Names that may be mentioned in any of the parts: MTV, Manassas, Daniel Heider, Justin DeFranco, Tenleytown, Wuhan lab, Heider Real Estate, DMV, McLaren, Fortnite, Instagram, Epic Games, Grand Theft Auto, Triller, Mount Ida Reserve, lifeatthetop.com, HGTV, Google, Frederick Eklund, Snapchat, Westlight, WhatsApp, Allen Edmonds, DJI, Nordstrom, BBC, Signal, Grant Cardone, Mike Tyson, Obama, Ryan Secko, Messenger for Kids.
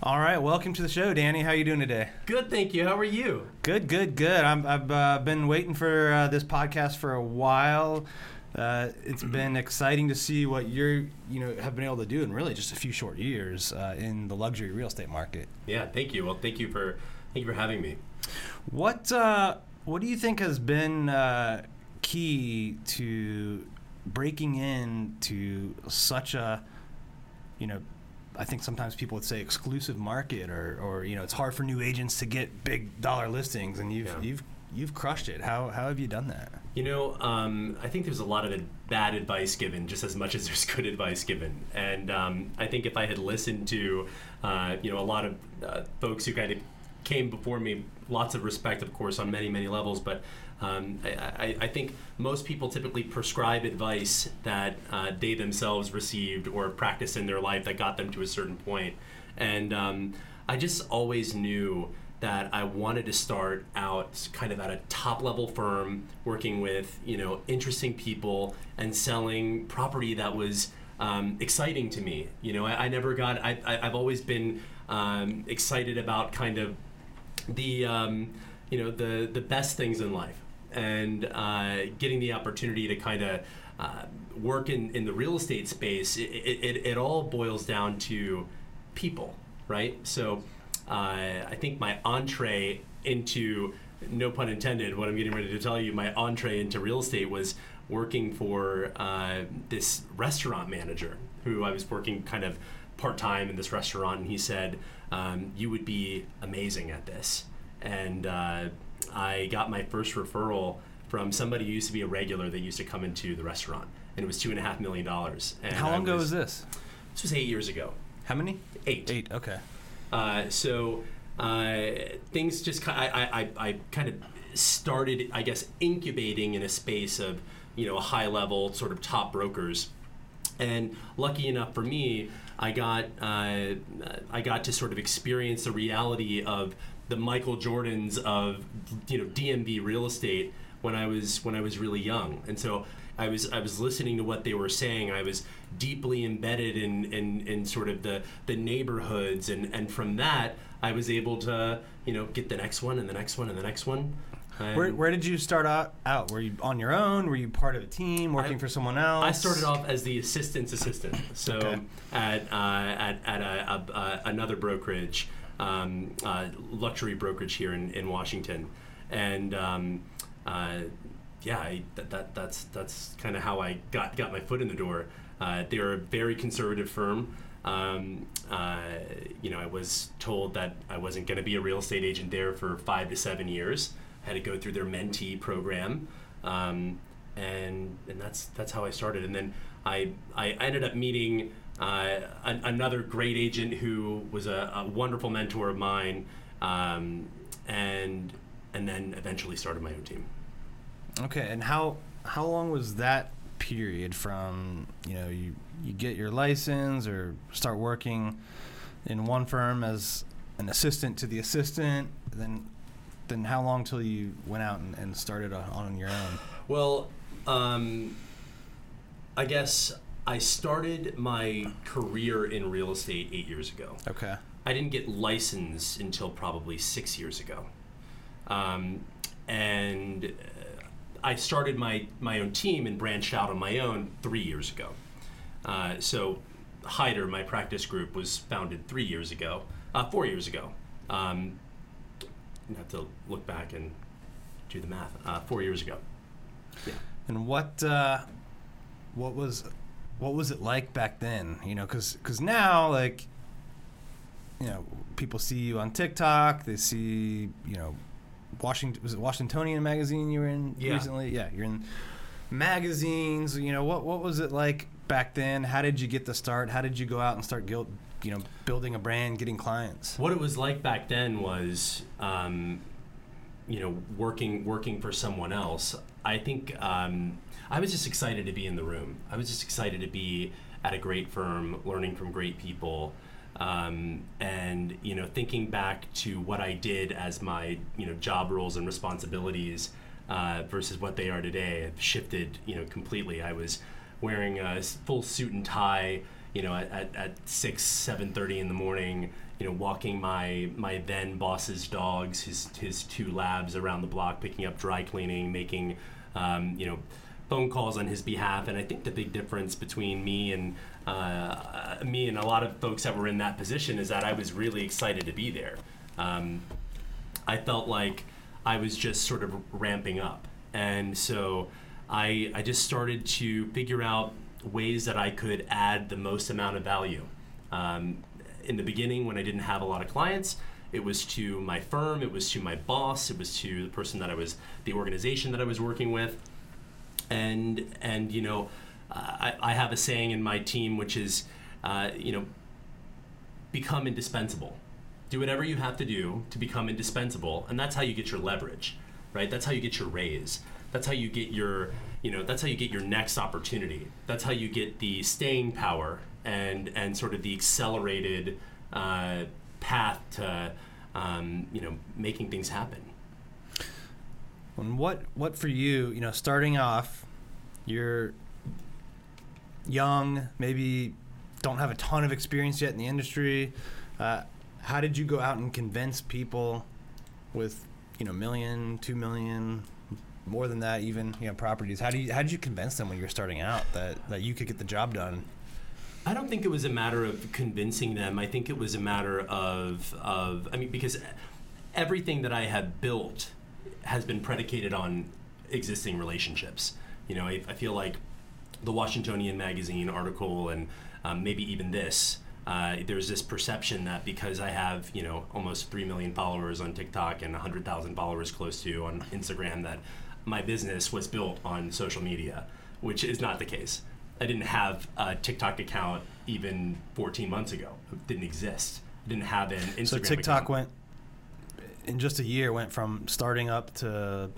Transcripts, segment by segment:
All right, welcome to the show, Danny. How are you doing today? Good, thank you. How are you? Good, good, good. I've been waiting for this podcast for a while. It's been exciting to see what you have been able to do in really just a few short years in the luxury real estate market. Yeah, thank you. Well, thank you for having me. What do you think has been key to breaking into such a I think sometimes people would say exclusive market, or it's hard for new agents to get big dollar listings, and you've crushed it. How have you done that? I think there's a lot of bad advice given, just as much as there's good advice given. And I think if I had listened to a lot of folks who kind of came before me, lots of respect, of course, on many, many levels, but I think most people typically prescribe advice that they themselves received or practiced in their life that got them to a certain point. And I just always knew that I wanted to start out kind of at a top-level firm, working with interesting people and selling property that was exciting to me. I've always been excited about kind of the best things in life. And getting the opportunity to kind of work in the real estate space, it all boils down to people, right? So I think my entree into, no pun intended, what I'm getting ready to tell you, my entree into real estate was working for this restaurant manager who I was working kind of part-time in this restaurant, and he said, you would be amazing at this. And I got my first referral from somebody who used to be a regular that used to come into the restaurant, and it was $2.5 million. And how long ago was this? This was 8 years ago. How many? Eight. Okay. Things just I kind of started, I guess, incubating in a space of a high level sort of top brokers, and lucky enough for me, I got to sort of experience the reality of the Michael Jordans of DMV real estate when I was really young. And so I was listening to what they were saying. I was deeply embedded in sort of the neighborhoods, and from that I was able to get the next one and the next one and the next one. Where did you start out? Were you on your own? Were you part of a team, working for someone else? I started off as the assistant. So okay. at another brokerage, luxury brokerage here in Washington, and that's kind of how I got my foot in the door. They're a very conservative firm. I was told that I wasn't going to be a real estate agent there for 5 to 7 years. I had to go through their mentee program, and that's how I started. And then I ended up meeting another great agent who was a wonderful mentor of mine, and then eventually started my own team. Okay, and how long was that period from you get your license or start working in one firm as an assistant to the assistant, then how long till you went out and started on your own? Well, I guess I started my career in real estate 8 years ago. Okay. I didn't get licensed until probably 6 years ago. And I started my own team and branched out on my own 3 years ago. So Heider, my practice group, was founded 4 years ago. I have to look back and do the math. 4 years ago. Yeah. And what was it like back then? Because now, people see you on TikTok. They see was it Washingtonian magazine you were in recently? Yeah, you're in magazines. What was it like back then? How did you get the start? How did you go out and start building a brand, getting clients? What it was like back then was, working for someone else. I think I was just excited to be in the room. I was just excited to be at a great firm, learning from great people, and thinking back to what I did as my job roles and responsibilities versus what they are today have shifted completely. I was wearing a full suit and tie you know, at 6, 7:30 in the morning, you know, walking my then boss's dogs, his two labs around the block, picking up dry cleaning, making, you know, phone calls on his behalf. And I think the big difference between me and a lot of folks that were in that position is that I was really excited to be there. I felt like I was just sort of ramping up. And so I just started to figure out ways that I could add the most amount of value. In the beginning, when I didn't have a lot of clients, it was to my firm, it was to my boss, it was to the person that I was, the organization that I was working with. And you know, I have a saying in my team, which is, you know, become indispensable. Do whatever you have to do to become indispensable, and that's how you get your leverage, right? That's how you get your raise. That's how you get your, you know, that's how you get your next opportunity. That's how you get the staying power and sort of the accelerated path to, you know, making things happen. And what for you, you know, starting off, you're young, maybe don't have a ton of experience yet in the industry. How did you go out and convince people with, you know, million, 2 million, more than that even, you know, properties? How did you convince them when you were starting out that you could get the job done? I don't think it was a matter of convincing them. I think it was a matter of I mean, because everything that I have built has been predicated on existing relationships. You know, I feel like the Washingtonian magazine article and maybe even this, there's this perception that because I have, you know, almost 3 million followers on TikTok and 100,000 followers close to on Instagram, that my business was built on social media, which is not the case. I didn't have a TikTok account even 14 months ago. It didn't exist. I didn't have an Instagram account. So TikTok went, in just a year, went from starting up to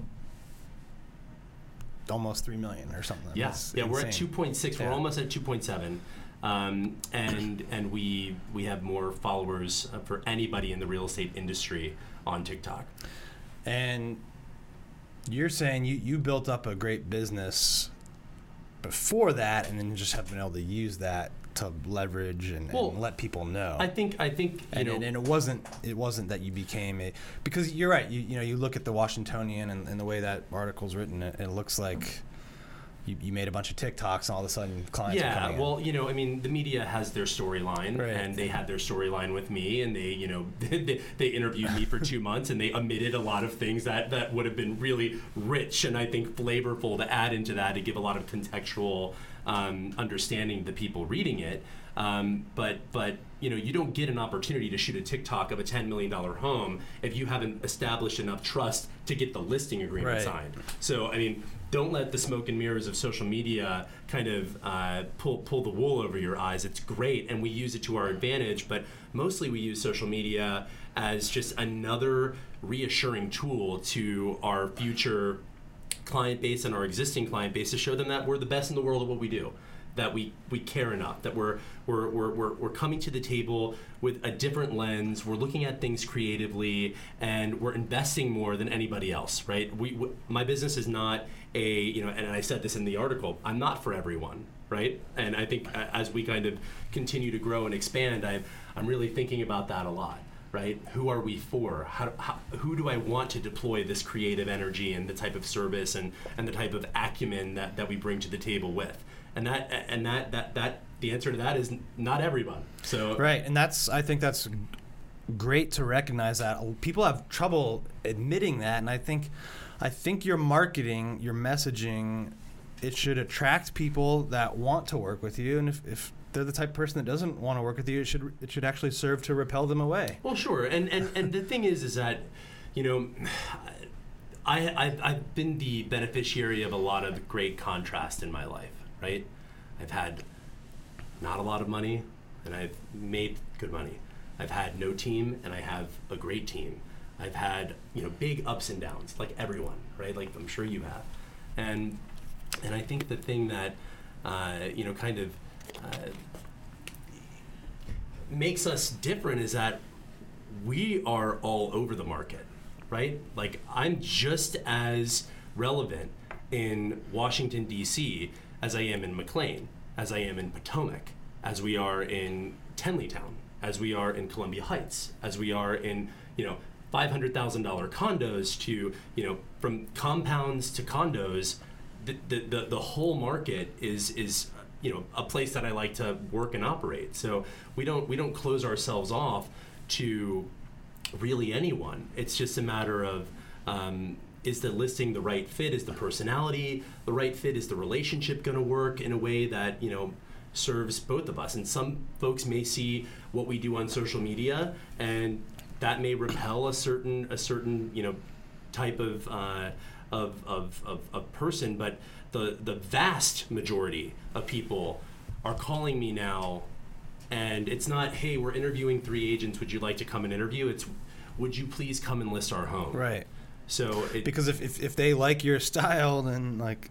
almost 3 million or something. Yeah, we're at 2.6. Yeah. We're almost at 2.7. And we have more followers for anybody in the real estate industry on TikTok. And you're saying you built up a great business before that, and then just have been able to use that to leverage and let people know. I think and it wasn't that you became a, because you're right. You know, you look at the Washingtonian and the way that article's written, it looks like you made a bunch of TikToks and all of a sudden clients are coming in. Yeah, well, you know, I mean, the media has their storyline, right, and they had their storyline with me, and they, you know, they interviewed me for 2 months, and they omitted a lot of things that would have been really rich and I think flavorful to add into that, to give a lot of contextual understanding to the people reading it. But you know, you don't get an opportunity to shoot a TikTok of a $10 million home if you haven't established enough trust to get the listing agreement signed. So, I mean, don't let the smoke and mirrors of social media kind of pull the wool over your eyes. It's great, and we use it to our advantage, but mostly we use social media as just another reassuring tool to our future client base and our existing client base to show them that we're the best in the world at what we do, that we care enough, that we're coming to the table with a different lens, we're looking at things creatively, and we're investing more than anybody else, right? We my business is not a, you know, and I said this in the article, I'm not for everyone, right? And I think as we kind of continue to grow and expand, I'm really thinking about that a lot, right? Who are we for? Who do I want to deploy this creative energy and the type of service and the type of acumen that we bring to the table with? And the answer to that is not everyone. So right, and I think that's great to recognize that people have trouble admitting that, and I think your marketing, your messaging, it should attract people that want to work with you, and if they're the type of person that doesn't want to work with you, it should actually serve to repel them away. Well, sure, and the thing is that, you know, I've been the beneficiary of a lot of great contrast in my life. Right? I've had not a lot of money, and I've made good money. I've had no team, and I have a great team. I've had, you know, big ups and downs, like everyone, right? Like I'm sure you have. And I think the thing that, you know, kind of makes us different is that we are all over the market, right? Like I'm just as relevant in Washington, D.C., as I am in McLean, as I am in Potomac, as we are in Tenleytown, as we are in Columbia Heights, as we are in, you know, $500,000 condos to, you know, from compounds to condos, the whole market is you know, a place that I like to work and operate. So we don't close ourselves off to really anyone. It's just a matter of is the listing the right fit? Is the personality the right fit? Is the relationship going to work in a way that, you know, serves both of us? And some folks may see what we do on social media, and that may repel a certain you know, type of person, but the vast majority of people are calling me now, and it's not, hey, we're interviewing three agents, would you like to come and interview? It's, would you please come and list our home? Right. So because if they like your style, then, like,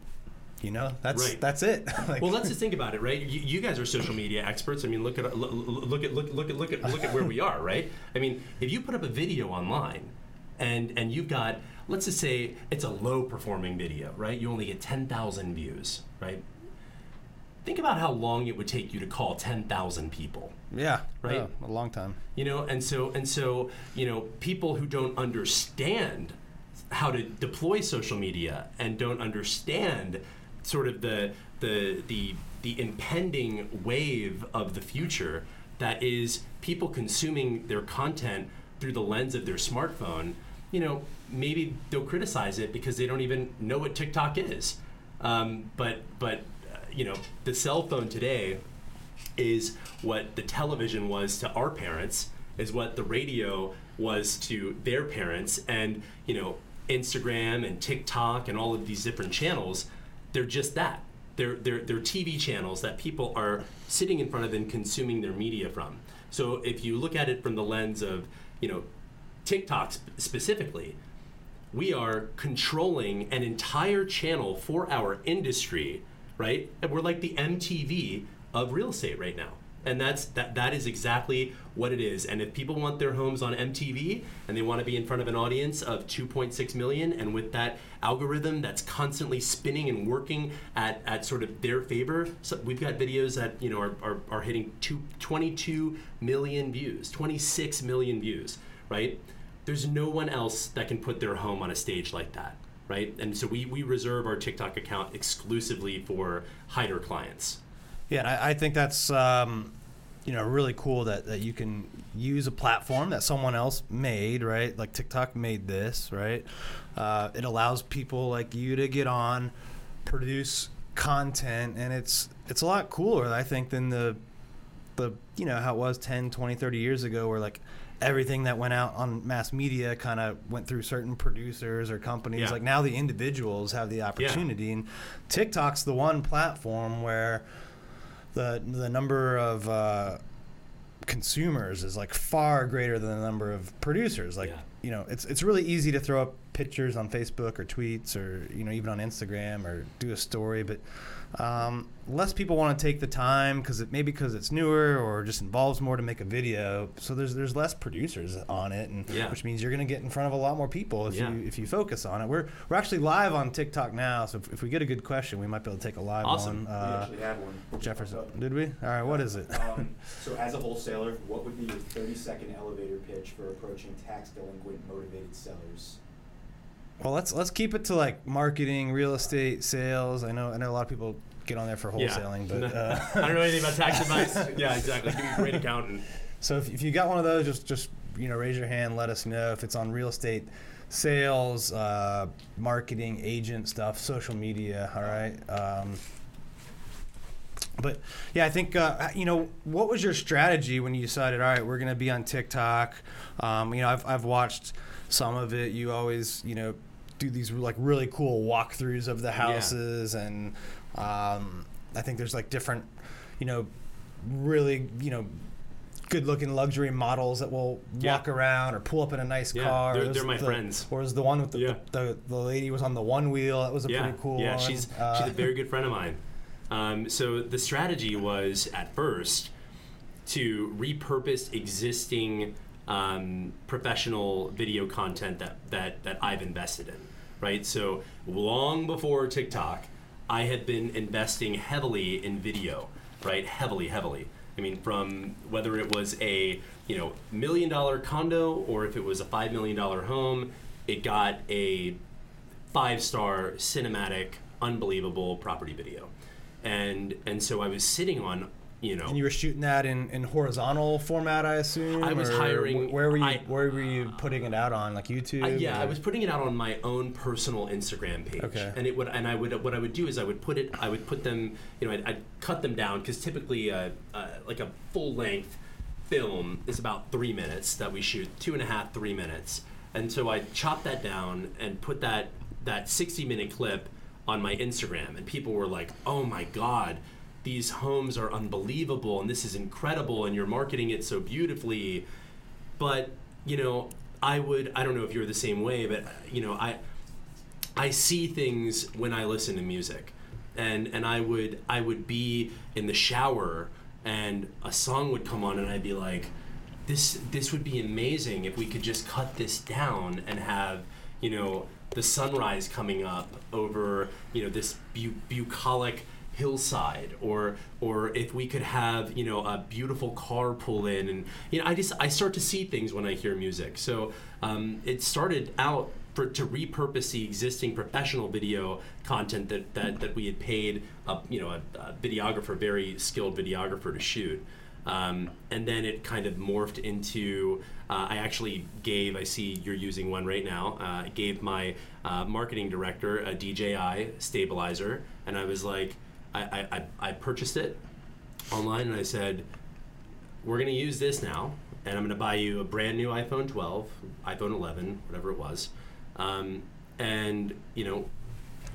you know, that's right. That's it. Like, well, let's just think about it, right? You guys are social media experts. I mean, look at where we are, right? I mean, if you put up a video online, and you've got, let's just say it's a low performing video, right? You only get 10,000 views, right? Think about how long it would take you to call 10,000 people. Yeah, right. Yeah, a long time. You know, and so you know, people who don't understand how to deploy social media and don't understand sort of the impending wave of the future that is people consuming their content through the lens of their smartphone, you know, maybe they'll criticize it because they don't even know what TikTok is. But you know, the cell phone today is what the television was to our parents, is what the radio was to their parents, and, you know, Instagram and TikTok and all of these different channels, they're just that. They're TV channels that people are sitting in front of and consuming their media from. So if you look at it from the lens of, you know, TikTok specifically, we are controlling an entire channel for our industry, right? And we're like the MTV of real estate right now. And that is exactly what it is. And if people want their homes on MTV and they want to be in front of an audience of 2.6 million, and with that algorithm that's constantly spinning and working at sort of their favor, so we've got videos that, you know, are hitting 22 million views, 26 million views, right? There's no one else that can put their home on a stage like that, right? And so we reserve our TikTok account exclusively for Heider clients. Yeah, and I think that's you know, really cool that you can use a platform that someone else made, right? Like TikTok made this, right? It allows people like you to get on, produce content, and it's a lot cooler, I think, than the you know, how it was 10, 20, 30 years ago, where like everything that went out on mass media kind of went through certain producers or companies. Yeah. Like now the individuals have the opportunity. Yeah. And TikTok's the one platform where the number of consumers is like far greater than the number of producers. Like, yeah. You know, it's really easy to throw up pictures on Facebook or tweets or, you know, even on Instagram or do a story, but less people want to take the time because it's newer or just involves more to make a video. So there's less producers on it, and yeah. Which means you're going to get in front of a lot more people if you focus on it. We're actually live on TikTok now, so if we get a good question, we might be able to take a live one. Awesome. We actually had one. Jefferson, did we? All right, what is it? So as a wholesaler, what would be your 30-second elevator pitch for approaching tax delinquent motivated sellers? Well, let's keep it to like marketing, real estate, sales. I know a lot of people get on there for wholesaling, yeah. But I don't know anything about tax advice. Yeah, exactly. Give me a great accountant. So if you got one of those, just you know, raise your hand. Let us know if it's on real estate, sales, marketing, agent stuff, social media. All right. But yeah, I think you know, what was your strategy when you decided, all right, we're gonna be on TikTok? You know, I've watched some of it. You always, you know, do these like really cool walkthroughs of the houses, yeah. And I think there's like different, you know, really, you know, good-looking luxury models that will walk around or pull up in a nice car. They're my friends. Or is the one with the lady was on the one wheel? That was a pretty cool one. She's a very good friend of mine. So the strategy was at first to repurpose existing professional video content that I've invested in, right? So long before TikTok, I had been investing heavily in video, right? Heavily. I mean, from whether it was a, you know, $1 million condo or if it was a $5 million home, it got a 5-star cinematic, unbelievable property video. And so I was sitting on, you know. And you were shooting that in horizontal format, I assume? I was hiring. Where were you putting it out on, like YouTube? I was putting it out on my own personal Instagram page. Okay. And I would put them, you know, I'd cut them down because typically like a full length film is about 3 minutes that we shoot, 2.5, 3 minutes. And so I chopped that down and put that 60-minute clip on my Instagram, and people were like, oh my God, these homes are unbelievable and this is incredible and you're marketing it so beautifully. But, you know, I don't know if you're the same way, but, you know, I see things when I listen to music, and I would be in the shower and a song would come on and I'd be like, this would be amazing if we could just cut this down and have, you know, the sunrise coming up over, you know, this bucolic hillside, or if we could have, you know, a beautiful car pull in. And, you know, I start to see things when I hear music. So it started out to repurpose the existing professional video content that we had paid a videographer, very skilled videographer, to shoot. And then it kind of morphed into, I see you're using one right now, I gave my marketing director a DJI stabilizer, and I was like, I purchased it online and I said, we're going to use this now, and I'm going to buy you a brand new iPhone 12, iPhone 11, whatever it was, and, you know,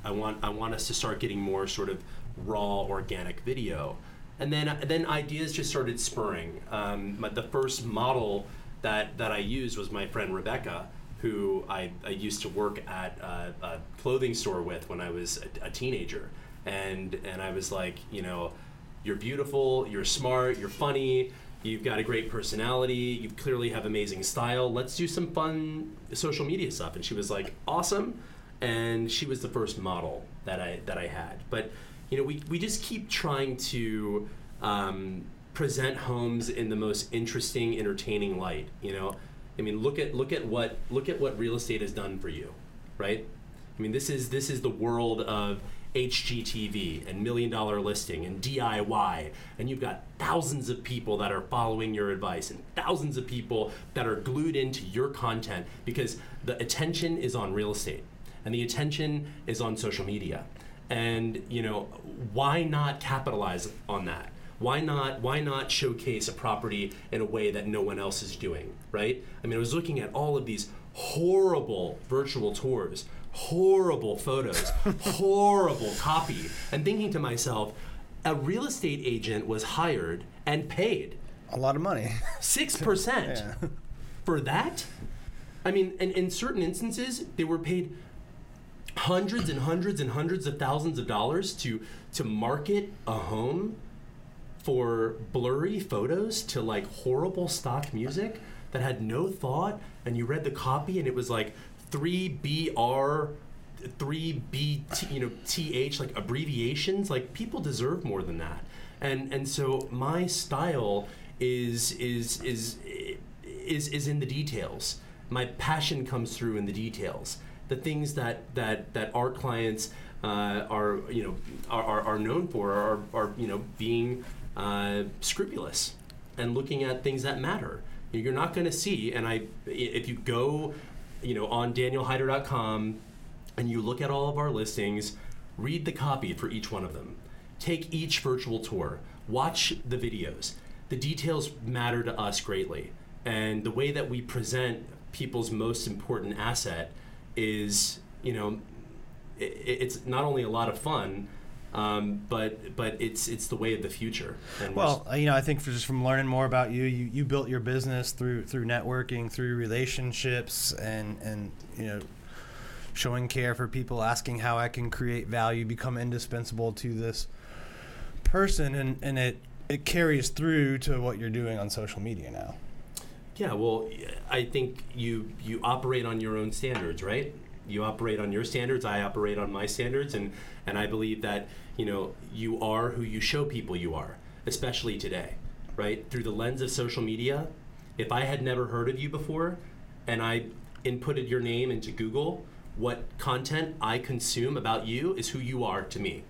I want us to start getting more sort of raw, organic video. And then ideas just started spurring. The first model that I used was my friend Rebecca, who I used to work at a clothing store with when I was a teenager. And I was like, you know, you're beautiful, you're smart, you're funny, you've got a great personality, you clearly have amazing style, let's do some fun social media stuff. And she was like, awesome. And she was the first model that I had. But, you know, we just keep trying to present homes in the most interesting, entertaining light. You know, I mean, look at what real estate has done for you, right? I mean, this is the world of HGTV and $1 million listing and DIY, and you've got thousands of people that are following your advice and thousands of people that are glued into your content because the attention is on real estate and the attention is on social media. And, you know, why not capitalize on that? Why not showcase a property in a way that no one else is doing, right? I mean, I was looking at all of these horrible virtual tours, horrible photos, horrible copy, and thinking to myself, a real estate agent was hired and paid a lot of money. 6% yeah. for that? I mean, and in certain instances, they were paid hundreds and hundreds and hundreds of thousands of dollars to market a home for blurry photos to like horrible stock music that had no thought, and you read the copy and it was like 3BR, 3BT, you know, TH, like abbreviations. Like, people deserve more than that. And so my style is in the details. My passion comes through in the details. The things that our clients are known for are you know, being scrupulous and looking at things that matter. You're not going to see, and if you go, you know, on DanielHeider.com and you look at all of our listings, read the copy for each one of them, take each virtual tour, watch the videos. The details matter to us greatly, and the way that we present people's most important asset is, you know, it's not only a lot of fun, but it's the way of the future. And well, you know, I think from learning more about you built your business through networking, through relationships, and you know, showing care for people, asking how I can create value, become indispensable to this person, and it carries through to what you're doing on social media now. Yeah, well, I think you operate on your own standards, right? You operate on your standards, I operate on my standards, and I believe that, you know, you are who you show people you are, especially today. right, through the lens of social media, if I had never heard of you before and I inputted your name into Google, what content I consume about you is who you are to me.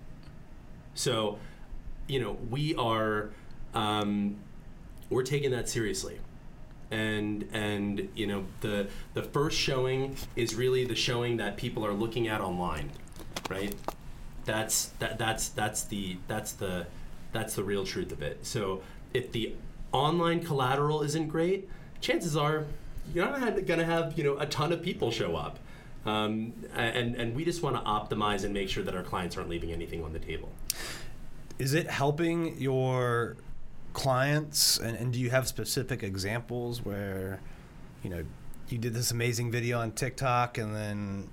So, you know, we are, we're taking that seriously. And you know, the first showing is really the showing that people are looking at online, right? That's the real truth of it. So if the online collateral isn't great, chances are you're not going to have, you know, a ton of people show up. And we just want to optimize and make sure that our clients aren't leaving anything on the table. Is it helping your clients? And do you have specific examples where, you know, you did this amazing video on TikTok and then...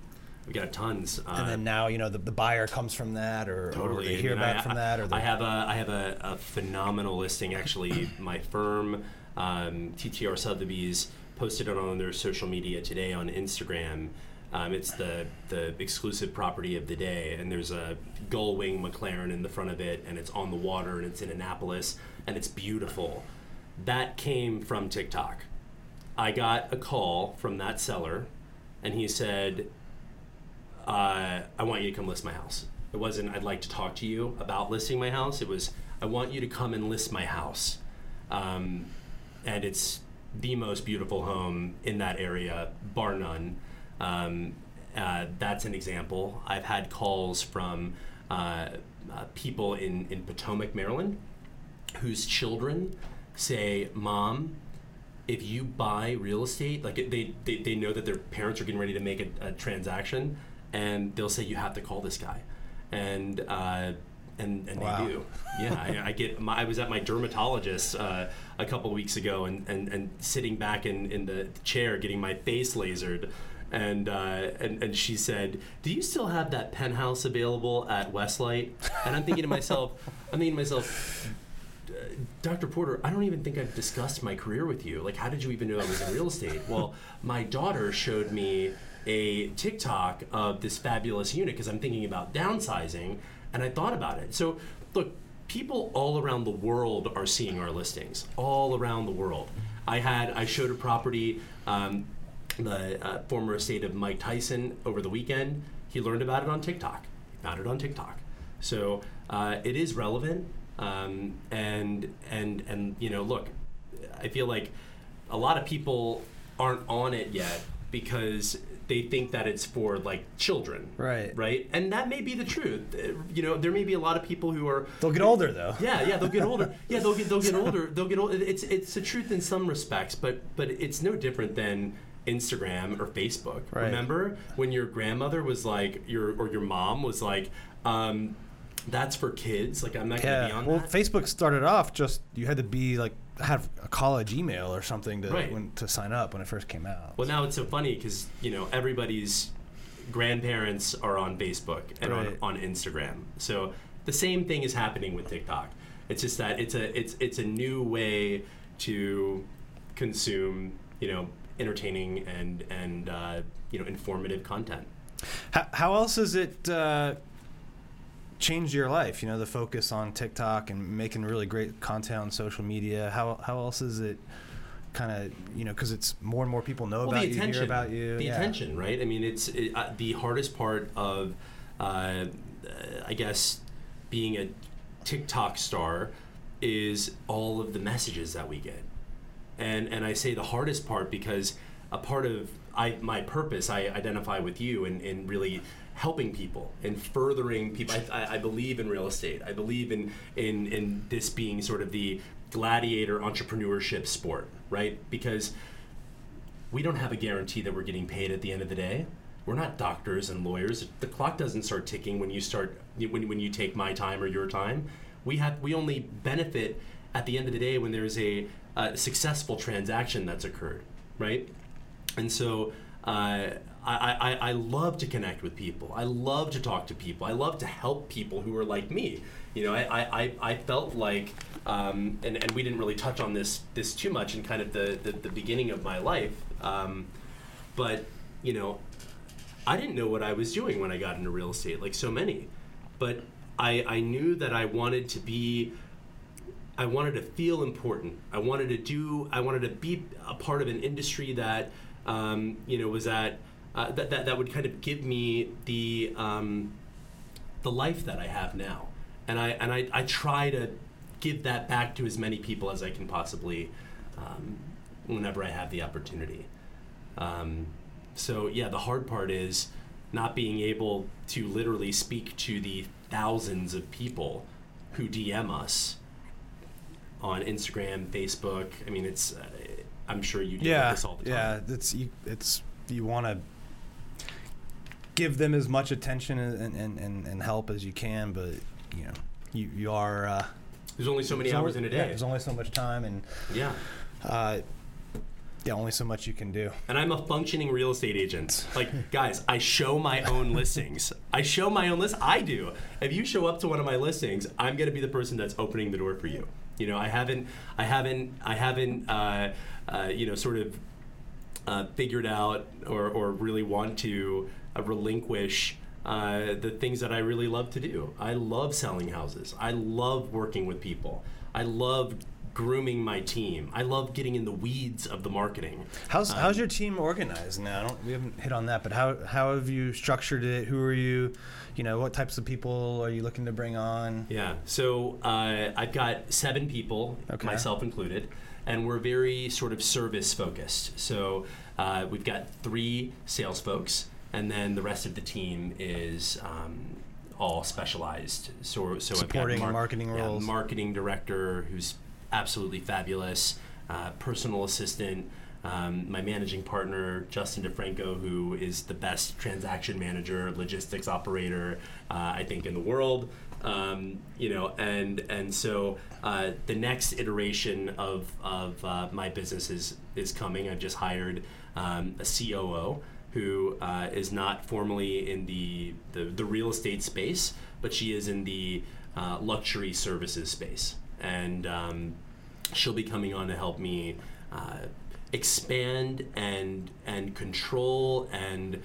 We got tons. And then now, you know, the buyer comes from that, or, totally. Or they hear back from that. Or I have a phenomenal listing, actually. My firm, TTR Sotheby's, posted it on their social media today on Instagram. It's the exclusive property of the day, and there's a gull wing McLaren in the front of it, and it's on the water, and it's in Annapolis, and it's beautiful. That came from TikTok. I got a call from that seller, and he said, I want you to come list my house. It wasn't, I'd like to talk to you about listing my house. It was, I want you to come and list my house. And it's the most beautiful home in that area, bar none. That's an example. I've had calls from people in Potomac, Maryland, whose children say, Mom, if you buy real estate, like they know that their parents are getting ready to make a transaction, and they'll say, you have to call this guy. And wow. They do. Yeah, I was at my dermatologist a couple of weeks ago and sitting back in the chair getting my face lasered. And she said, do you still have that penthouse available at Westlight? And I'm thinking to myself, Dr. Porter, I don't even think I've discussed my career with you. Like, how did you even know I was in real estate? Well, my daughter showed me a TikTok of this fabulous unit because I'm thinking about downsizing, and I thought about it. So, look, people all around the world are seeing our listings, all around the world. I showed a property, the former estate of Mike Tyson over the weekend. He learned about it on TikTok. He found it on TikTok. So it is relevant. And you know, look, I feel like a lot of people aren't on it yet because they think that it's for like children, right? And that may be the truth. You know, there may be a lot of people who are. They'll get older though. Yeah, they'll get older. Yeah, they'll get older. They'll get older. It's the truth in some respects, but it's no different than Instagram or Facebook. Right. Remember when your grandmother was like, your mom was like. That's for kids. Like, I'm not going to be on that. Well, Facebook started off just you had to be like have a college email or something to sign up when it first came out. Well, now it's so funny because you know everybody's grandparents are on Facebook and on Instagram. So the same thing is happening with TikTok. It's just that it's a new way to consume, you know, entertaining and you know, informative content. How else is it? Changed your life, you know, the focus on TikTok and making really great content on social media. How else is it kind of, you know, because it's more and more people know about you, hear about you. The attention, right? I mean, it's the hardest part of, I guess, being a TikTok star is all of the messages that we get. And I say the hardest part because a part of my purpose, I identify with you and really helping people and furthering people. I believe in real estate. I believe in this being sort of the gladiator entrepreneurship sport, right? Because we don't have a guarantee that we're getting paid at the end of the day. We're not doctors and lawyers. The clock doesn't start ticking when you start when you take my time or your time. We only benefit at the end of the day when there's a successful transaction that's occurred, right? And so I love to connect with people. I love to talk to people. I love to help people who are like me. You know, I felt like, and we didn't really touch on this too much in kind of the beginning of my life, but, you know, I didn't know what I was doing when I got into real estate, like so many. But I knew that I wanted to be I wanted to feel important. I wanted to be a part of an industry that, was that would kind of give me the life that I have now. And I try to give that back to as many people as I can possibly, whenever I have the opportunity. So yeah, the hard part is not being able to literally speak to the thousands of people who DM us on Instagram, Facebook. I mean, it's I'm sure you do this all the time. Yeah, you want to give them as much attention and help as you can, but you are. There's only so many hours in a day. Yeah, there's only so much time, and only so much you can do. And I'm a functioning real estate agent. Like, guys, I show my own listings. I do. If you show up to one of my listings, I'm going to be the person that's opening the door for you. You know, I haven't, figured out or really want to relinquish the things that I really love to do. I love selling houses. I love working with people. I love grooming my team. I love getting in the weeds of the marketing. How's your team organized now? We haven't hit on that, but how have you structured it? Who are you? What types of people are you looking to bring on? Yeah, so I've got 7 people, myself included, and we're very sort of service focused. So we've got 3 sales folks, and then the rest of the team is all specialized. So supporting marketing roles. Yeah, marketing director who's absolutely fabulous, personal assistant, my managing partner, Justin DeFranco, who is the best transaction manager, logistics operator, I think in the world, and so the next iteration of my business is coming. I've just hired a COO who is not formally in the real estate space, but she is in the luxury services space. And she'll be coming on to help me expand and control and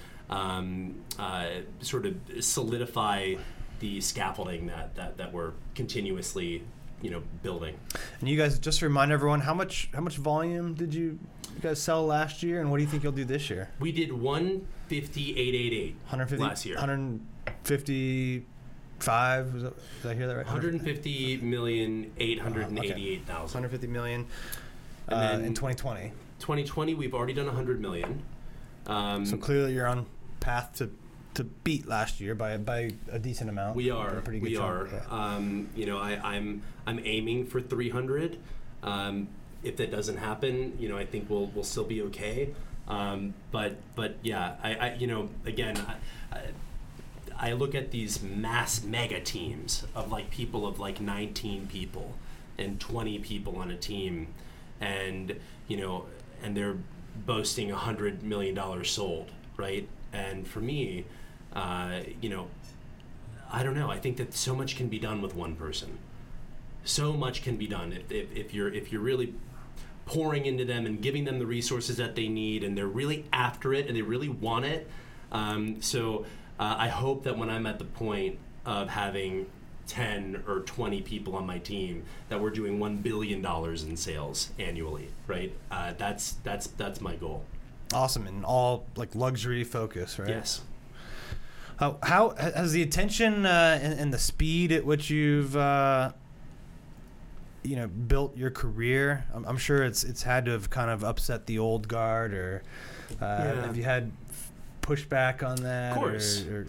sort of solidify the scaffolding that we're continuously building. And you guys, just to remind everyone, how much volume did you guys sell last year, and what do you think you'll do this year? We did 158,888 last year. 155, was that, did I hear that right? 150,888,000. 150 million in 2020. 2020, we've already done 100 million. So clearly you're on path to beat last year by a decent amount. We are. We are. Yeah. I'm aiming for 300. If that doesn't happen, I think we'll still be okay. But yeah, I look at these mass mega teams of like people of like 19 people and 20 people on a team, and they're boasting $100 million sold, right? And for me, I don't know. I think that so much can be done with one person. So much can be done if you're really pouring into them and giving them the resources that they need, and they're really after it and they really want it. I hope that when I'm at the point of having 10 or 20 people on my team, that we're doing $1 billion in sales annually, right? That's my goal. Awesome, and all like luxury focus, right? Yes. How has the attention and the speed at which you've built your career? I'm sure it's had to have kind of upset the old guard, or have you had pushback on that? Of course. The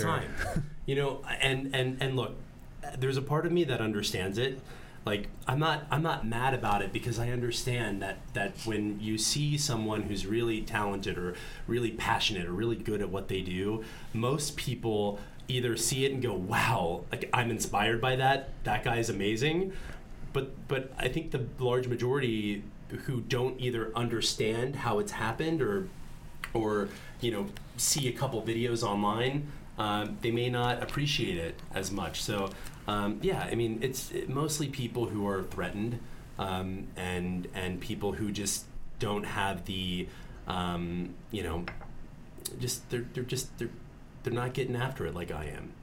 time. And look, there's a part of me that understands it. Like, I'm not mad about it, because I understand that when you see someone who's really talented or really passionate or really good at what they do, most people either see it and go, wow, like I'm inspired by that. That guy is amazing. But I think the large majority who don't either understand how it's happened or see a couple videos online, they may not appreciate it as much. So, it's mostly people who are threatened, and people who just don't have the, they're not getting after it like I am.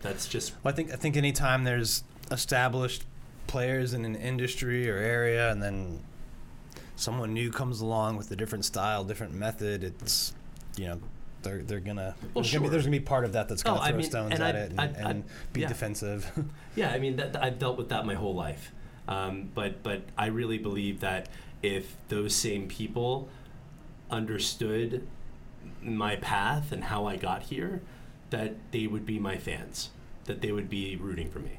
That's just. Well, I think anytime there's established players in an industry or area, and then someone new comes along with a different style, different method. It's, you know, they're gonna, well, sure. There's gonna be part of that that's gonna throw stones at it and be defensive. Yeah, I mean, I've dealt with that my whole life. But I really believe that if those same people understood my path and how I got here, that they would be my fans, that they would be rooting for me,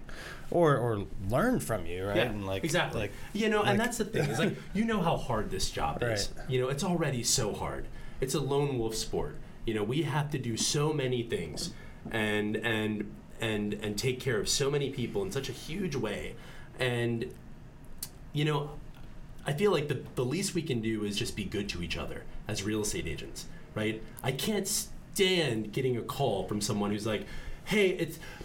or learn from you, right? Yeah, and exactly. And that's the thing. It's how hard this job is. Right. It's already so hard. It's a lone wolf sport. We have to do so many things, and take care of so many people in such a huge way, and I feel like the least we can do is just be good to each other as real estate agents, right? I can't stand getting a call from someone who's like, "Hey,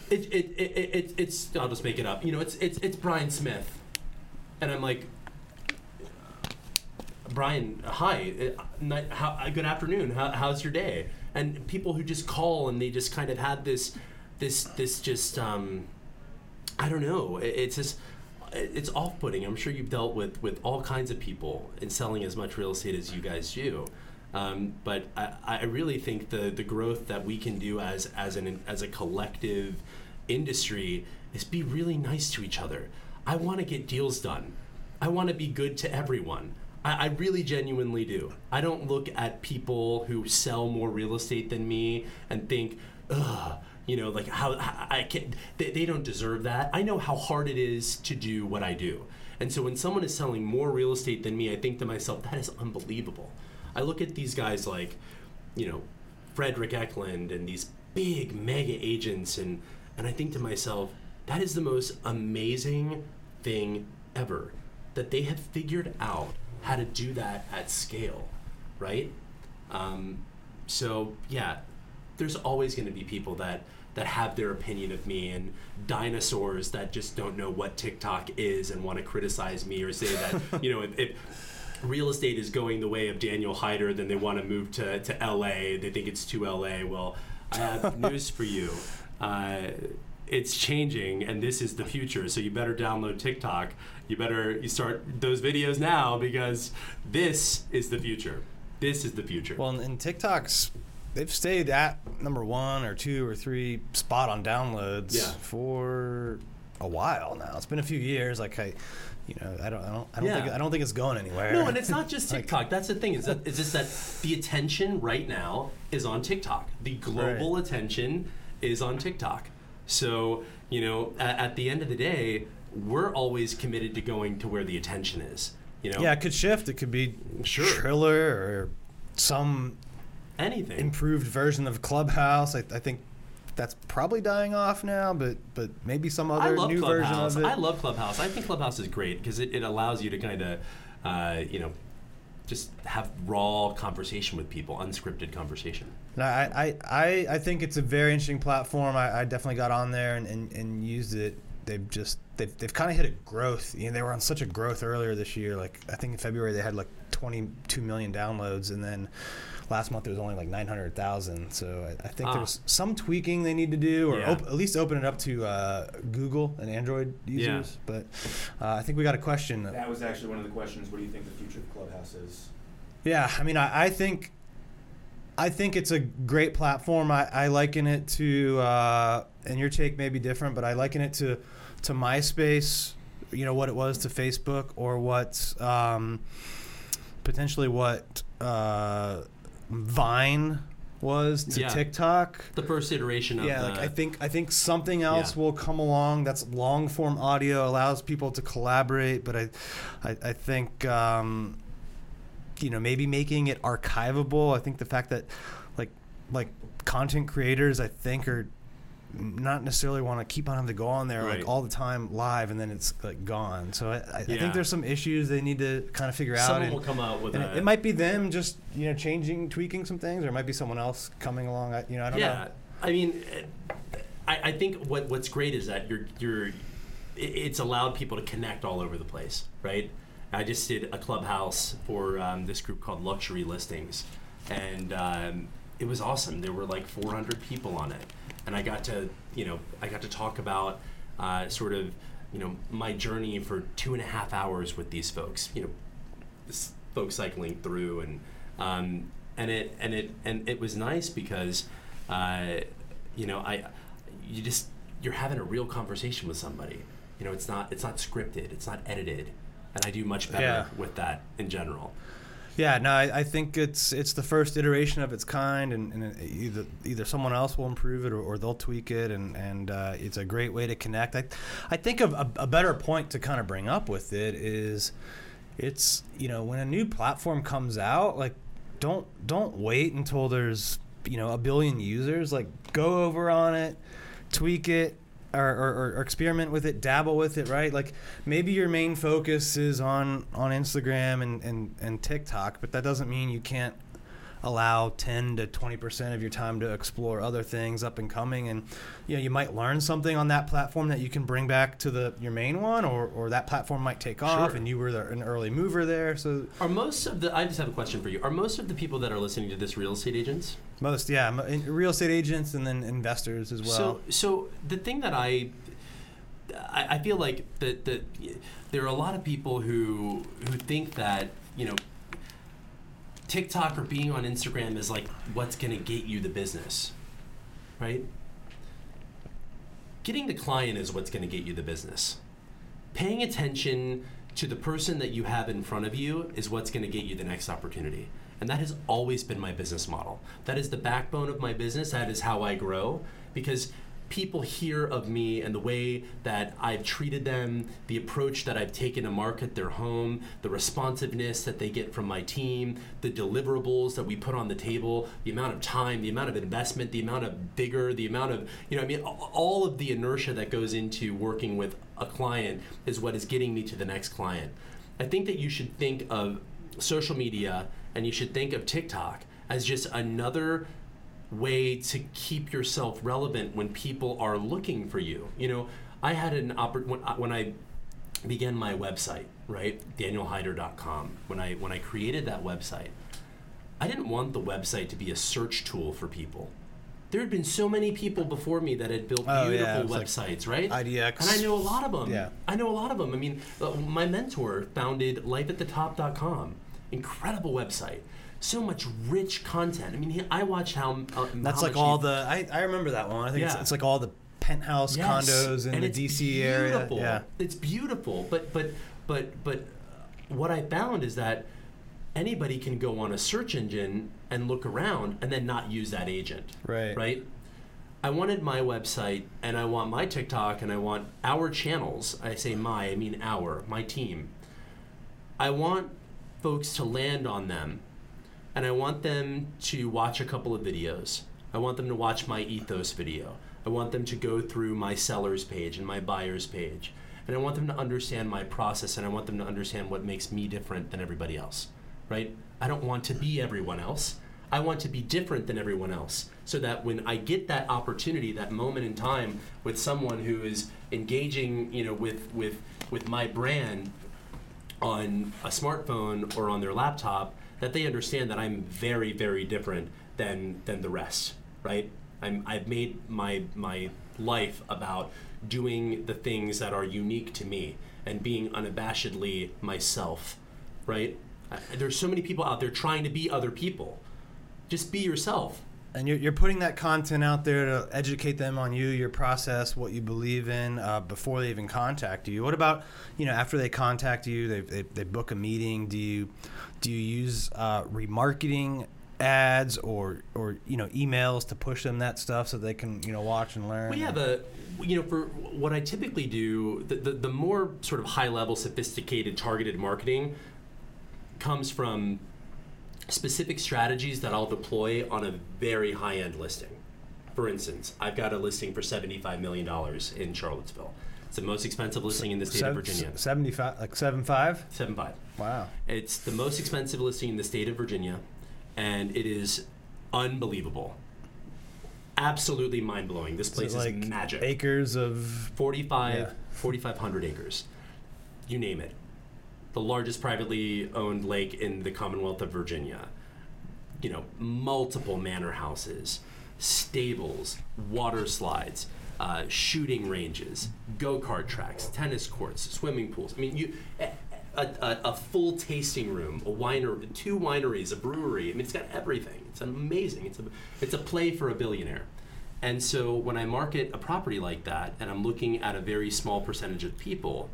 it's I'll just make it up. It's Brian Smith," and I'm like, "Brian, hi. Good afternoon. How's your day?" And people who just call and they just kind of have this I don't know. It's just, it's off-putting. I'm sure you've dealt with all kinds of people in selling as much real estate as you guys do. But I really think the growth that we can do as a collective industry is be really nice to each other. I want to get deals done. I want to be good to everyone. I really genuinely do. I don't look at people who sell more real estate than me and think, ugh, how I can't, they don't deserve that. I know how hard it is to do what I do. And so when someone is selling more real estate than me, I think to myself, that is unbelievable. I look at these guys like, Frederick Eklund and these big mega agents, and I think to myself, that is the most amazing thing ever, that they have figured out how to do that at scale, right? There's always going to be people that have their opinion of me, and dinosaurs that just don't know what TikTok is and want to criticize me or say that, if real estate is going the way of Daniel Heider, then they want to move to LA. They think it's too LA. Well, I have news for you. It's changing, and this is the future. So you better download TikTok. You start those videos now, because this is the future. This is the future. Well, and TikTok's, they've stayed at number 1 or 2 or 3 spot on downloads for a while now. It's been a few years. I don't think it's going anywhere. No, and it's not just TikTok. That's the thing. Is just that the attention right now is on TikTok. The global attention is on TikTok. So, at the end of the day, we're always committed to going to where the attention is. Yeah, it could shift. It could be Triller or some anything improved version of Clubhouse. I think that's probably dying off now, but maybe some other new version of it. I love Clubhouse. I think Clubhouse is great because it allows you to kind of, just have raw conversation with people, unscripted conversation. No, I think it's a very interesting platform. I definitely got on there and used it. They've kind of hit a growth. They were on such a growth earlier this year. I think in February they had 22 million downloads, and then last month there was only 900,000. So I think there was some tweaking they need to do, or at least open it up to Google and Android users. Yeah. But I think we got a question. That was actually one of the questions. What do you think the future of Clubhouse is? Yeah, I mean, I think it's a great platform. I liken it to, and your take may be different, but I liken it to MySpace, what it was to Facebook, or what potentially what Vine was to TikTok. The first iteration of the... I think something else will come along that's long-form audio, allows people to collaborate, but I think... maybe making it archivable. I think the fact that like content creators, I think, are not necessarily want to keep on having to go on there all the time live, and then it's gone. So I think there's some issues they need to kind of figure out. Someone will come out with it. It might be them just changing, tweaking some things, or it might be someone else coming along. I don't know. I mean, I think what's great is that it's allowed people to connect all over the place, right? I just did a Clubhouse for this group called Luxury Listings, and it was awesome. There were 400 people on it, and I got to talk about sort of you know, my journey for 2.5 hours with these folks, you know, this folks cycling through, and it was nice because, you know, you're having a real conversation with somebody. You know, it's not scripted, it's not edited, and I do much better with that in general. Yeah, no, I think it's the first iteration of its kind, and either someone else will improve it or they'll tweak it, and it's a great way to connect. I think a better point to kind of bring up with it is, it's, you know, when a new platform comes out, like don't wait until there's, you know, 1 billion users. Like, go over on it, tweak it. Or experiment with it, dabble with it, right? Like, maybe your main focus is on Instagram and TikTok, but that doesn't mean you can't allow 10 to 20% of your time to explore other things up and coming. And, you know, you might learn something on that platform that you can bring back to your main one, or that platform might take off, sure. And you were an early mover there. So I just have a question for you. Are most of the people that are listening to this real estate agents? Most, yeah. Real estate agents, and then investors as well. So the thing that I feel like that there are a lot of people who think that, you know, TikTok or being on Instagram is like what's going to get you the business, right? Getting the client is what's going to get you the business. Paying attention to the person that you have in front of you is what's going to get you the next opportunity. And that has always been my business model. That is the backbone of my business. That is how I grow, because people hear of me and the way that I've treated them, the approach that I've taken to market their home, the responsiveness that they get from my team, the deliverables that we put on the table, the amount of time, the amount of investment, the amount of vigor, the amount of, you know, I mean, all of the inertia that goes into working with a client is what is getting me to the next client. I think that you should think of social media and you should think of TikTok as just another way to keep yourself relevant when people are looking for you. You know, I had an when I began my website, right, danielheider.com, when I created that website, I didn't want the website to be a search tool for people. There had been so many people before me that had built beautiful websites, like, right? IDX. And I know a lot of them. Yeah. I know a lot of them. I mean, my mentor founded lifeatthetop.com, incredible website. So much rich content. I mean, I watched how that's like all the. I remember that one. I think it's like all the penthouse condos in the DC area. Yeah, it's beautiful. But what I found is that anybody can go on a search engine and look around and then not use that agent. Right. I wanted my website, and I want my TikTok, and I want our channels. I say my, I mean our, my team. I want folks to land on them. And I want them to watch a couple of videos. I want them to watch my ethos video. I want them to go through my seller's page and my buyer's page. And I want them to understand my process, and I want them to understand what makes me different than everybody else, right? I don't want to be everyone else. I want to be different than everyone else, so that when I get that opportunity, that moment in time with someone who is engaging, you know, with my brand on a smartphone or on their laptop, that they understand that I'm very, very different than the rest, right? I've made my life about doing the things that are unique to me and being unabashedly myself, right? There's so many people out there trying to be other people. Just be yourself. And you're putting that content out there to educate them on you, your process, what you believe in, before they even contact you. What about, you know, after they contact you, they book a meeting? Do you use remarketing ads or you know, emails to push them that stuff so they can, you know, watch and learn? We have for what I typically do, the more sort of high level, sophisticated, targeted marketing comes from specific strategies that I'll deploy on a very high-end listing. For instance, I've got a listing for $75 million in Charlottesville. It's the most expensive listing in the state of Virginia. 75, like 7.5? 7.5. Wow. It's the most expensive listing in the state of Virginia, and it is unbelievable. Absolutely mind-blowing. This place is like magic. Acres of 4,500 acres. You name it. The largest privately owned lake in the Commonwealth of Virginia. You know, multiple manor houses, stables, water slides, shooting ranges, go-kart tracks, tennis courts, swimming pools. I mean, a full tasting room, a winery, 2 wineries, a brewery. I mean, it's got everything. It's amazing. It's a play for a billionaire. And so when I market a property like that, and I'm looking at a very small percentage of people,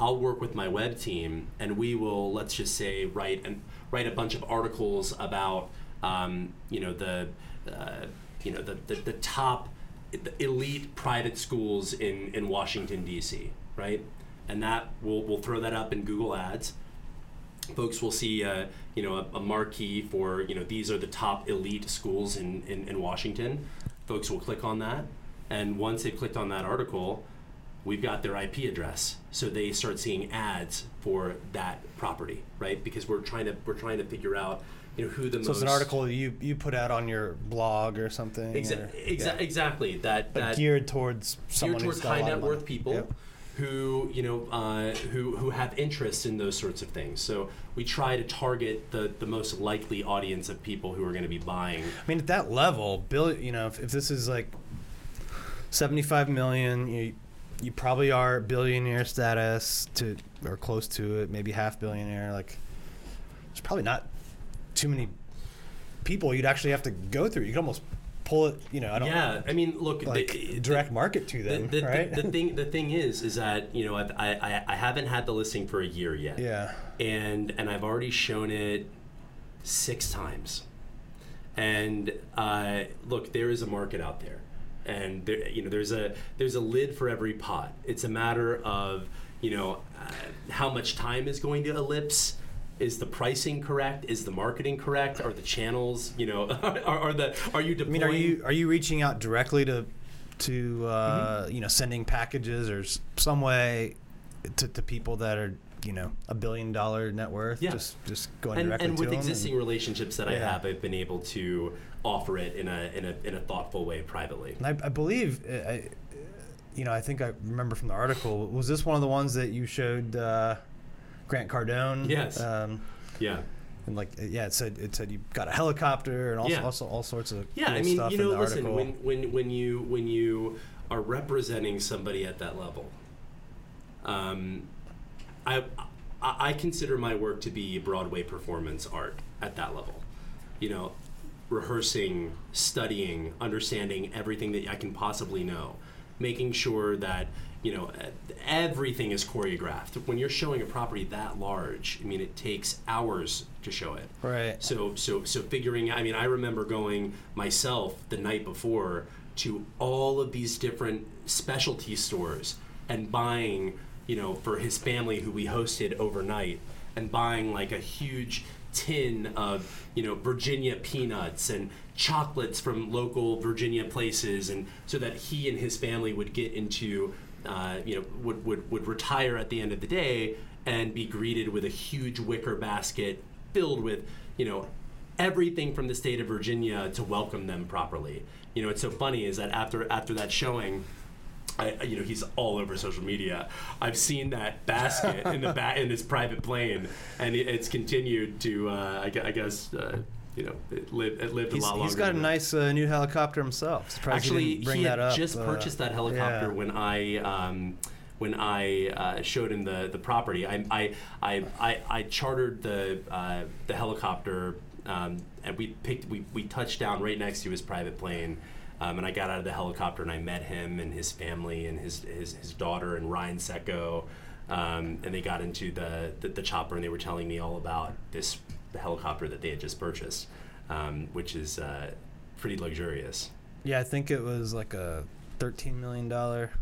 I'll work with my web team, and we will, let's just say, write a bunch of articles about the top elite private schools in Washington, D.C., right? And that we'll throw that up in Google Ads. Folks will see a marquee for these are the top elite schools in Washington. Folks will click on that, and once they've clicked on that article, we've got their IP address, so they start seeing ads for that property, right? Because we're trying to figure out who the most. So it's an article that you put out on your blog or something. Exactly. That geared towards high net worth people. Yep. Who have interests in those sorts of things. So we try to target the most likely audience of people who are going to be buying. I mean, at that level, Bill, if this is like 75 million, you probably are billionaire status or close to it, maybe half billionaire. Like, there's probably not too many people you'd actually have to go through. You could almost pull it, I don't. Yeah, I mean, look, like direct market to them, right? The thing is that I haven't had the listing for a year yet. Yeah. And I've already shown it 6 times. And look, there is a market out there, and there, there's a lid for every pot. It's a matter of how much time is going to elapse. Is the pricing correct? Is the marketing correct? Are the channels, are you deploying? I mean, are you reaching out directly to mm-hmm. Sending packages or some way to people that are, $1 billion net worth? Yeah. Just going directly to them. And with existing relationships that I have, I've been able to offer it in a thoughtful way privately. And I believe, I think I remember from the article, was this one of the ones that you showed Grant Cardone? Yes. Yeah. And it said you got a helicopter and also all sorts of stuff in the article. Yeah, I mean, when you are representing somebody at that level, I consider my work to be Broadway performance art at that level. Rehearsing, studying, understanding everything that I can possibly know, making sure that everything is choreographed. When you're showing a property that large, I mean, it takes hours to show it. Right. So figuring. I mean, I remember going myself the night before to all of these different specialty stores and buying, for his family who we hosted overnight, and buying like a huge tin of Virginia peanuts and chocolates from local Virginia places, and so that he and his family would get into. Would retire at the end of the day and be greeted with a huge wicker basket filled with, everything from the state of Virginia to welcome them properly. It's so funny is that after that showing, I he's all over social media. I've seen that basket in his private plane, and it's continued to it lived a lot longer. He's got a nice new helicopter himself. Surprised he didn't bring that up. Actually, he had just purchased that helicopter when I showed him the property. I chartered the helicopter, and we touched down right next to his private plane, and I got out of the helicopter and I met him and his family and his daughter and Ryan Secko, and they got into the chopper, and they were telling me all about this. The helicopter that they had just purchased, which is pretty luxurious. Yeah, I think it was like a $13 million.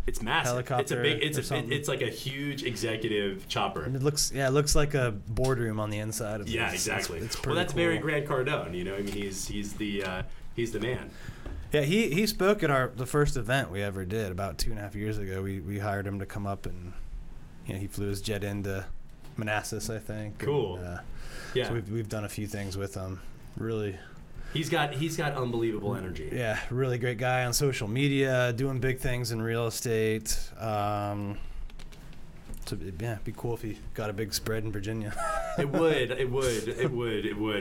It's massive. Helicopter. It's a big. It's like a huge executive chopper. And it looks like a boardroom on the inside of it. Yeah, exactly. It's pretty cool. Very Grant Cardone. I mean, he's the man. Yeah, he spoke at the first event we ever did about 2.5 years ago. We hired him to come up, and he flew his jet into Manassas, I think. Cool. And, yeah. So we've done a few things with him. Really, he's got unbelievable energy. Yeah, really great guy on social media, doing big things in real estate. So yeah, it'd be cool if he got a big spread in Virginia. It would.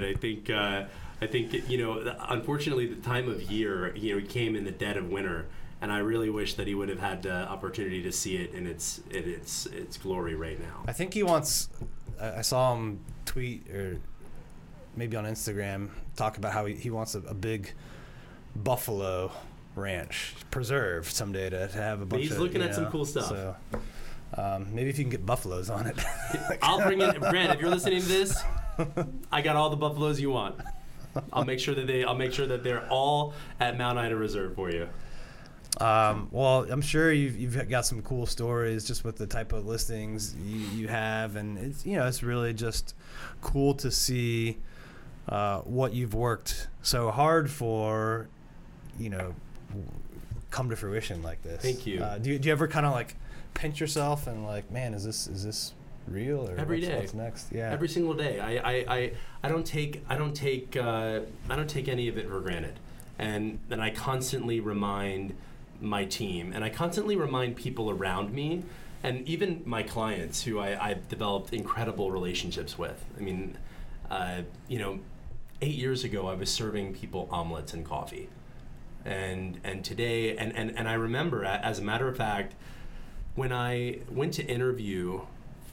I think unfortunately, the time of year, he came in the dead of winter, And I really wish that he would have had the opportunity to see it in its glory right now. I think he wants. I saw him tweet or maybe on Instagram talk about how he wants a big buffalo ranch preserve someday to have a bunch. He's looking at some cool stuff. So, maybe if you can get buffaloes on it. I'll bring in Grant. If you're listening to this, I got all the buffaloes you want. I'll make sure that they're all at Mount Ida Reserve for you. Well, I'm sure you've got some cool stories just with the type of listings you have, and it's really just cool to see what you've worked so hard for, come to fruition like this. Thank you. Do you ever kind of like pinch yourself and like, man, is this real or every day? What's next? Yeah, every single day. I don't take any of it for granted, and then I constantly remind my team, and I constantly remind people around me, and even my clients who I've developed incredible relationships with. I mean, 8 years ago, I was serving people omelets and coffee, and today, and I remember, as a matter of fact, when I went to interview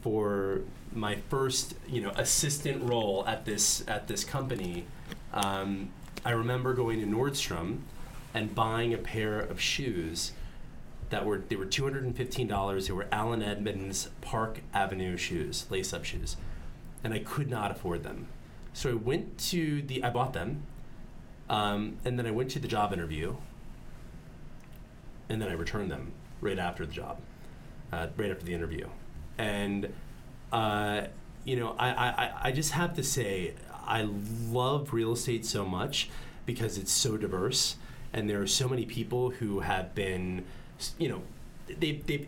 for my first, assistant role at this company, I remember going to Nordstrom and buying a pair of shoes they were $215. They were Allen Edmonds Park Avenue shoes, lace-up shoes, and I could not afford them. So I bought them, and then I went to the job interview, and then I returned them right after the interview. And, I just have to say, I love real estate so much because it's so diverse, and there are so many people who have been, they've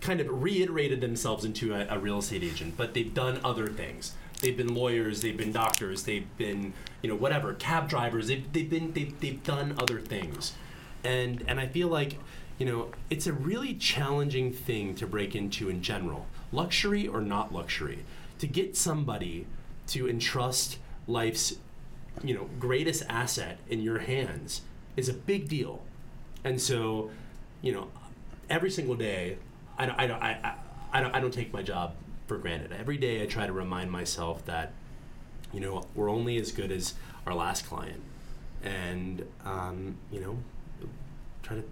kind of reiterated themselves into a real estate agent, but they've done other things. They've been lawyers, they've been doctors, they've been, whatever, cab drivers. They've done other things, and I feel like, it's a really challenging thing to break into in general, luxury or not luxury, to get somebody to entrust life's, greatest asset in your hands is a big deal. And so, every single day, I don't take my job for granted. Every day I try to remind myself that, we're only as good as our last client, and, try to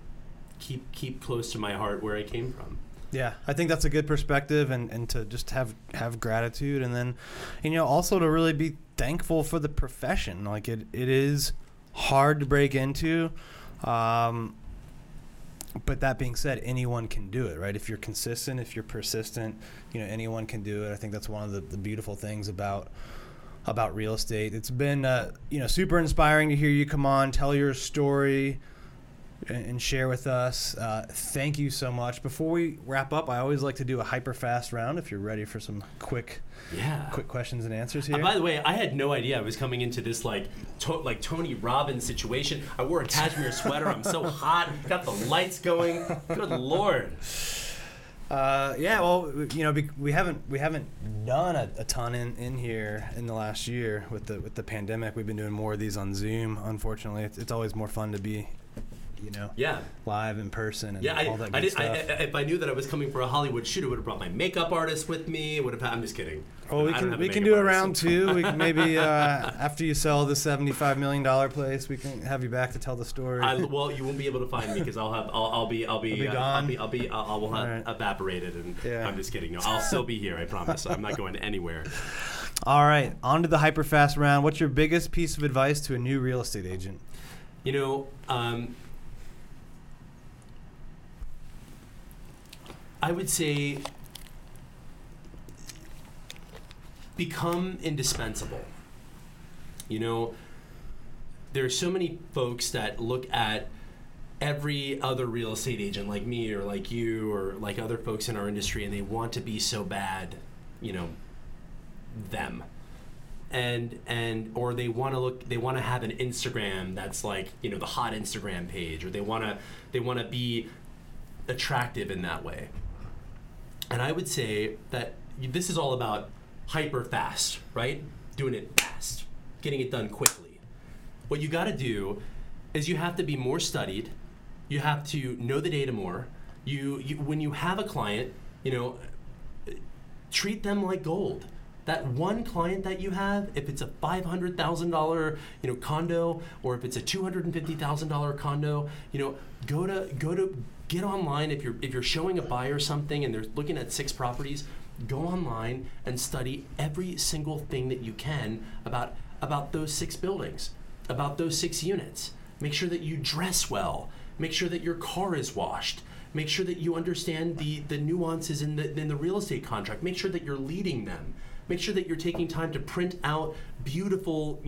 keep close to my heart where I came from. Yeah, I think that's a good perspective, and to just have gratitude, and then, also to really be thankful for the profession. Like it is hard to break into, but that being said, anyone can do it, right? If you're consistent, if you're persistent, anyone can do it. I think that's one of the beautiful things about real estate. It's been super inspiring to hear you come on, tell your story, and share with us. Thank you so much. Before we wrap up, I always like to do a hyper fast round. If you're ready for some quick questions and answers here. By the way, I had no idea I was coming into this like Tony Robbins situation. I wore a cashmere sweater. I'm so hot. Got the lights going. Good Lord. We haven't done a ton in here in the last year with the pandemic. We've been doing more of these on Zoom. Unfortunately, it's always more fun to be. Live in person and all that good stuff. If I knew that I was coming for a Hollywood shoot, I would have brought my makeup artist with me. I'm just kidding. Well, we can do a round two. We can maybe after you sell the $75 million place, we can have you back to tell the story. You won't be able to find me because I'll be evaporated. And yeah. I'm just kidding. No, I'll still be here. I promise. I'm not going anywhere. All right, on to the hyper fast round. What's your biggest piece of advice to a new real estate agent? I would say become indispensable. There are so many folks that look at every other real estate agent like me or like you or like other folks in our industry, and they want to be so bad, them. Or they want to have an Instagram that's like, the hot Instagram page, or they want to be attractive in that way. And I would say that this is all about hyper fast, right? Doing it fast, getting it done quickly. What you got to do is you have to be more studied, You have to know the data more. You when you have a client, you know, treat them like gold. That one client that you have, if it's a $500,000, you know, condo, or if it's a $250,000 condo, you know, get online. If you're showing a buyer something and they're looking at 6 properties, go online and study every single thing that you can about those 6 buildings, about those 6 units. Make sure that you dress well. Make sure that your car is washed. Make sure that you understand the nuances in the real estate contract. Make sure that you're leading them. Make sure that you're taking time to print out beautiful,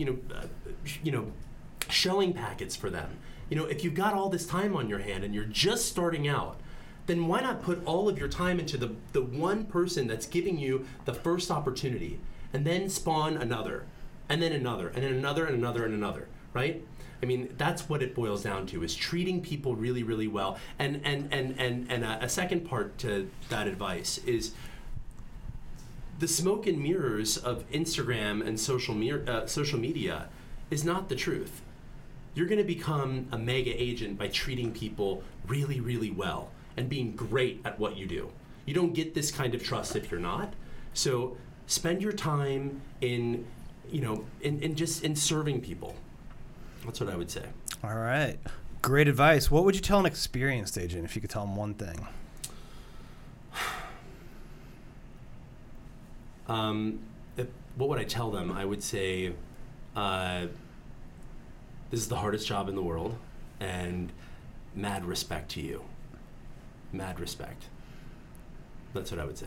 showing packets for them. You know, if you've got all this time on your hand and you're just starting out, then why not put all of your time into the one person that's giving you the first opportunity, and then spawn another, and then another, and then another, and another, and another, right? I mean, that's what it boils down to, is treating people really, really well. And a second part to that advice is the smoke and mirrors of Instagram and social media is not the truth. You're going to become a mega agent by treating people really, really well and being great at what you do. You don't get this kind of trust if you're not. So spend your time in serving people. That's what I would say. All right. Great advice. What would you tell an experienced agent if you could tell them one thing? What would I tell them? I would say, this is the hardest job in the world, and mad respect to you. Mad respect. That's what I would say.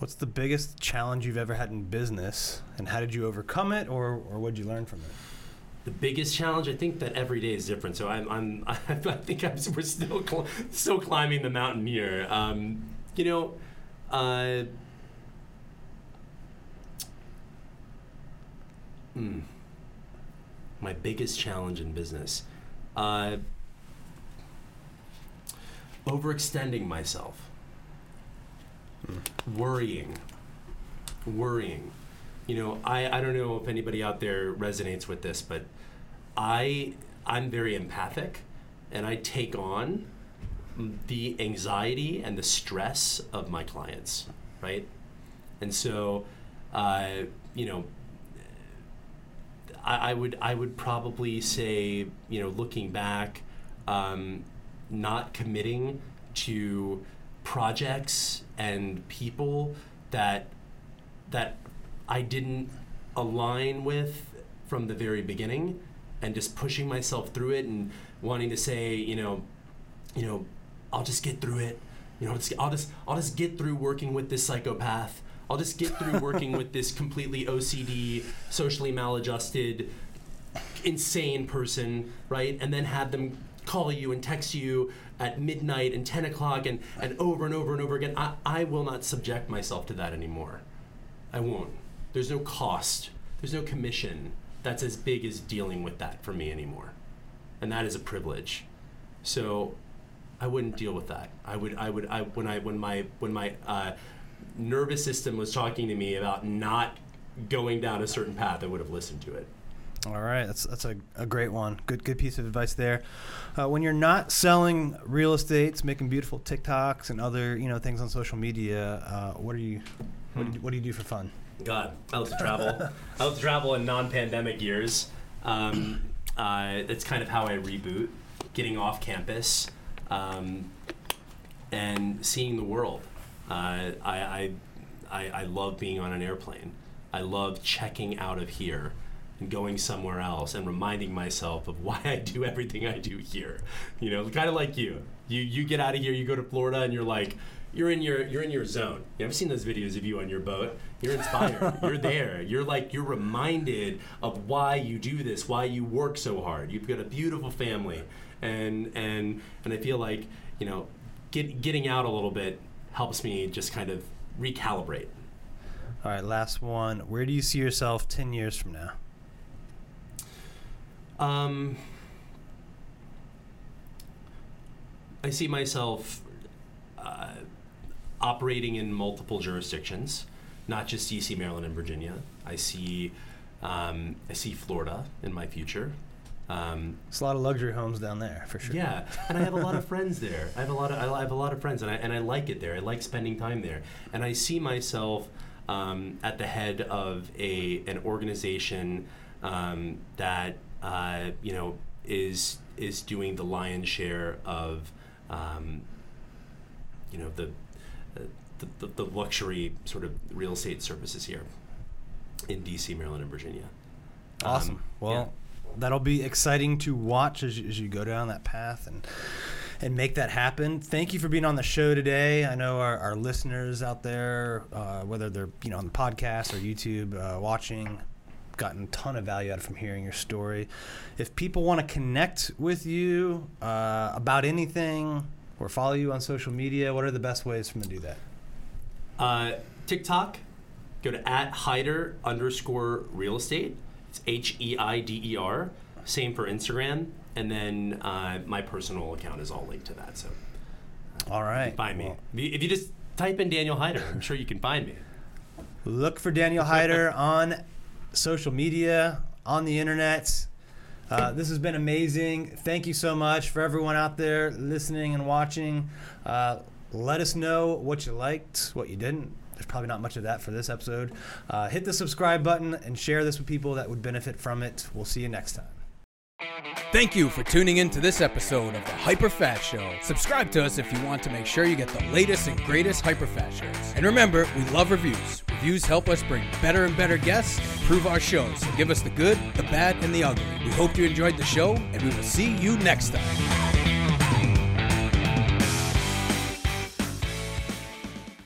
What's the biggest challenge you've ever had in business, and how did you overcome it, or what did you learn from it? The biggest challenge, I think that every day is different. So I think we're still climbing the mountain here. My biggest challenge in business, overextending myself, worrying. You know, I don't know if anybody out there resonates with this, but I'm very empathic, and I take on the anxiety and the stress of my clients, right? And so, I would probably say, you know, looking back, not committing to projects and people that I didn't align with from the very beginning, and just pushing myself through it and wanting to say, you know, I'll just get through it. You know, I'll just get through working with this psychopath. I'll just get through working with this completely OCD, socially maladjusted, insane person, right? And then have them call you and text you at midnight and 10 o'clock and over and over and over again. I will not subject myself to that anymore. I won't. There's no cost. There's no commission that's as big as dealing with that for me anymore. And that is a privilege. So I wouldn't deal with that. When my nervous system was talking to me about not going down a certain path, I would have listened to it. All right, that's a great one. Good piece of advice there. When you're not selling real estates, making beautiful TikToks and other things on social media, what do you do for fun? God, I love to travel. I love to travel in non-pandemic years. That's kind of how I reboot, getting off campus and seeing the world. I love being on an airplane. I love checking out of here and going somewhere else and reminding myself of why I do everything I do here. You know, kind of like you. You get out of here, you go to Florida, and you're like, you're in your zone. You know, I've seen those videos of you on your boat. You're inspired. You're there. You're reminded of why you do this, why you work so hard. You've got a beautiful family, and I feel like, you know, getting out a little bit helps me just kind of recalibrate. All right, last one. Where do you see yourself 10 years from now? I see myself operating in multiple jurisdictions, not just D.C., Maryland, and Virginia. I see Florida in my future. It's a lot of luxury homes down there, for sure. Yeah, and I have a lot of friends there. I have a lot of friends, and I like it there. I like spending time there, and I see myself at the head of an organization that is doing the lion's share of the luxury sort of real estate services here in D.C., Maryland, and Virginia. Awesome. That'll be exciting to watch as you go down that path and make that happen. Thank you for being on the show today. I know our listeners out there, whether they're on the podcast or YouTube watching, gotten a ton of value out from hearing your story. If people want to connect with you about anything or follow you on social media, what are the best ways for them to do that? TikTok, go to @Heider_real estate. It's HEIDER. Same for Instagram. And then my personal account is all linked to that. So, all right. You can find me. If you just type in Daniel Heider, I'm sure you can find me. Look for Daniel Heider on social media, on the internet. This has been amazing. Thank you so much for everyone out there listening and watching. Let us know what you liked, what you didn't. There's probably not much of that for this episode. Hit the subscribe button and share this with people that would benefit from it. We'll see you next time. Thank you for tuning in to this episode of the Hyper Fat Show. Subscribe to us if you want to make sure you get the latest and greatest Hyper Fat shows. And remember, we love reviews. Reviews help us bring better and better guests and improve our shows. So give us the good, the bad, and the ugly. We hope you enjoyed the show, and we will see you next time.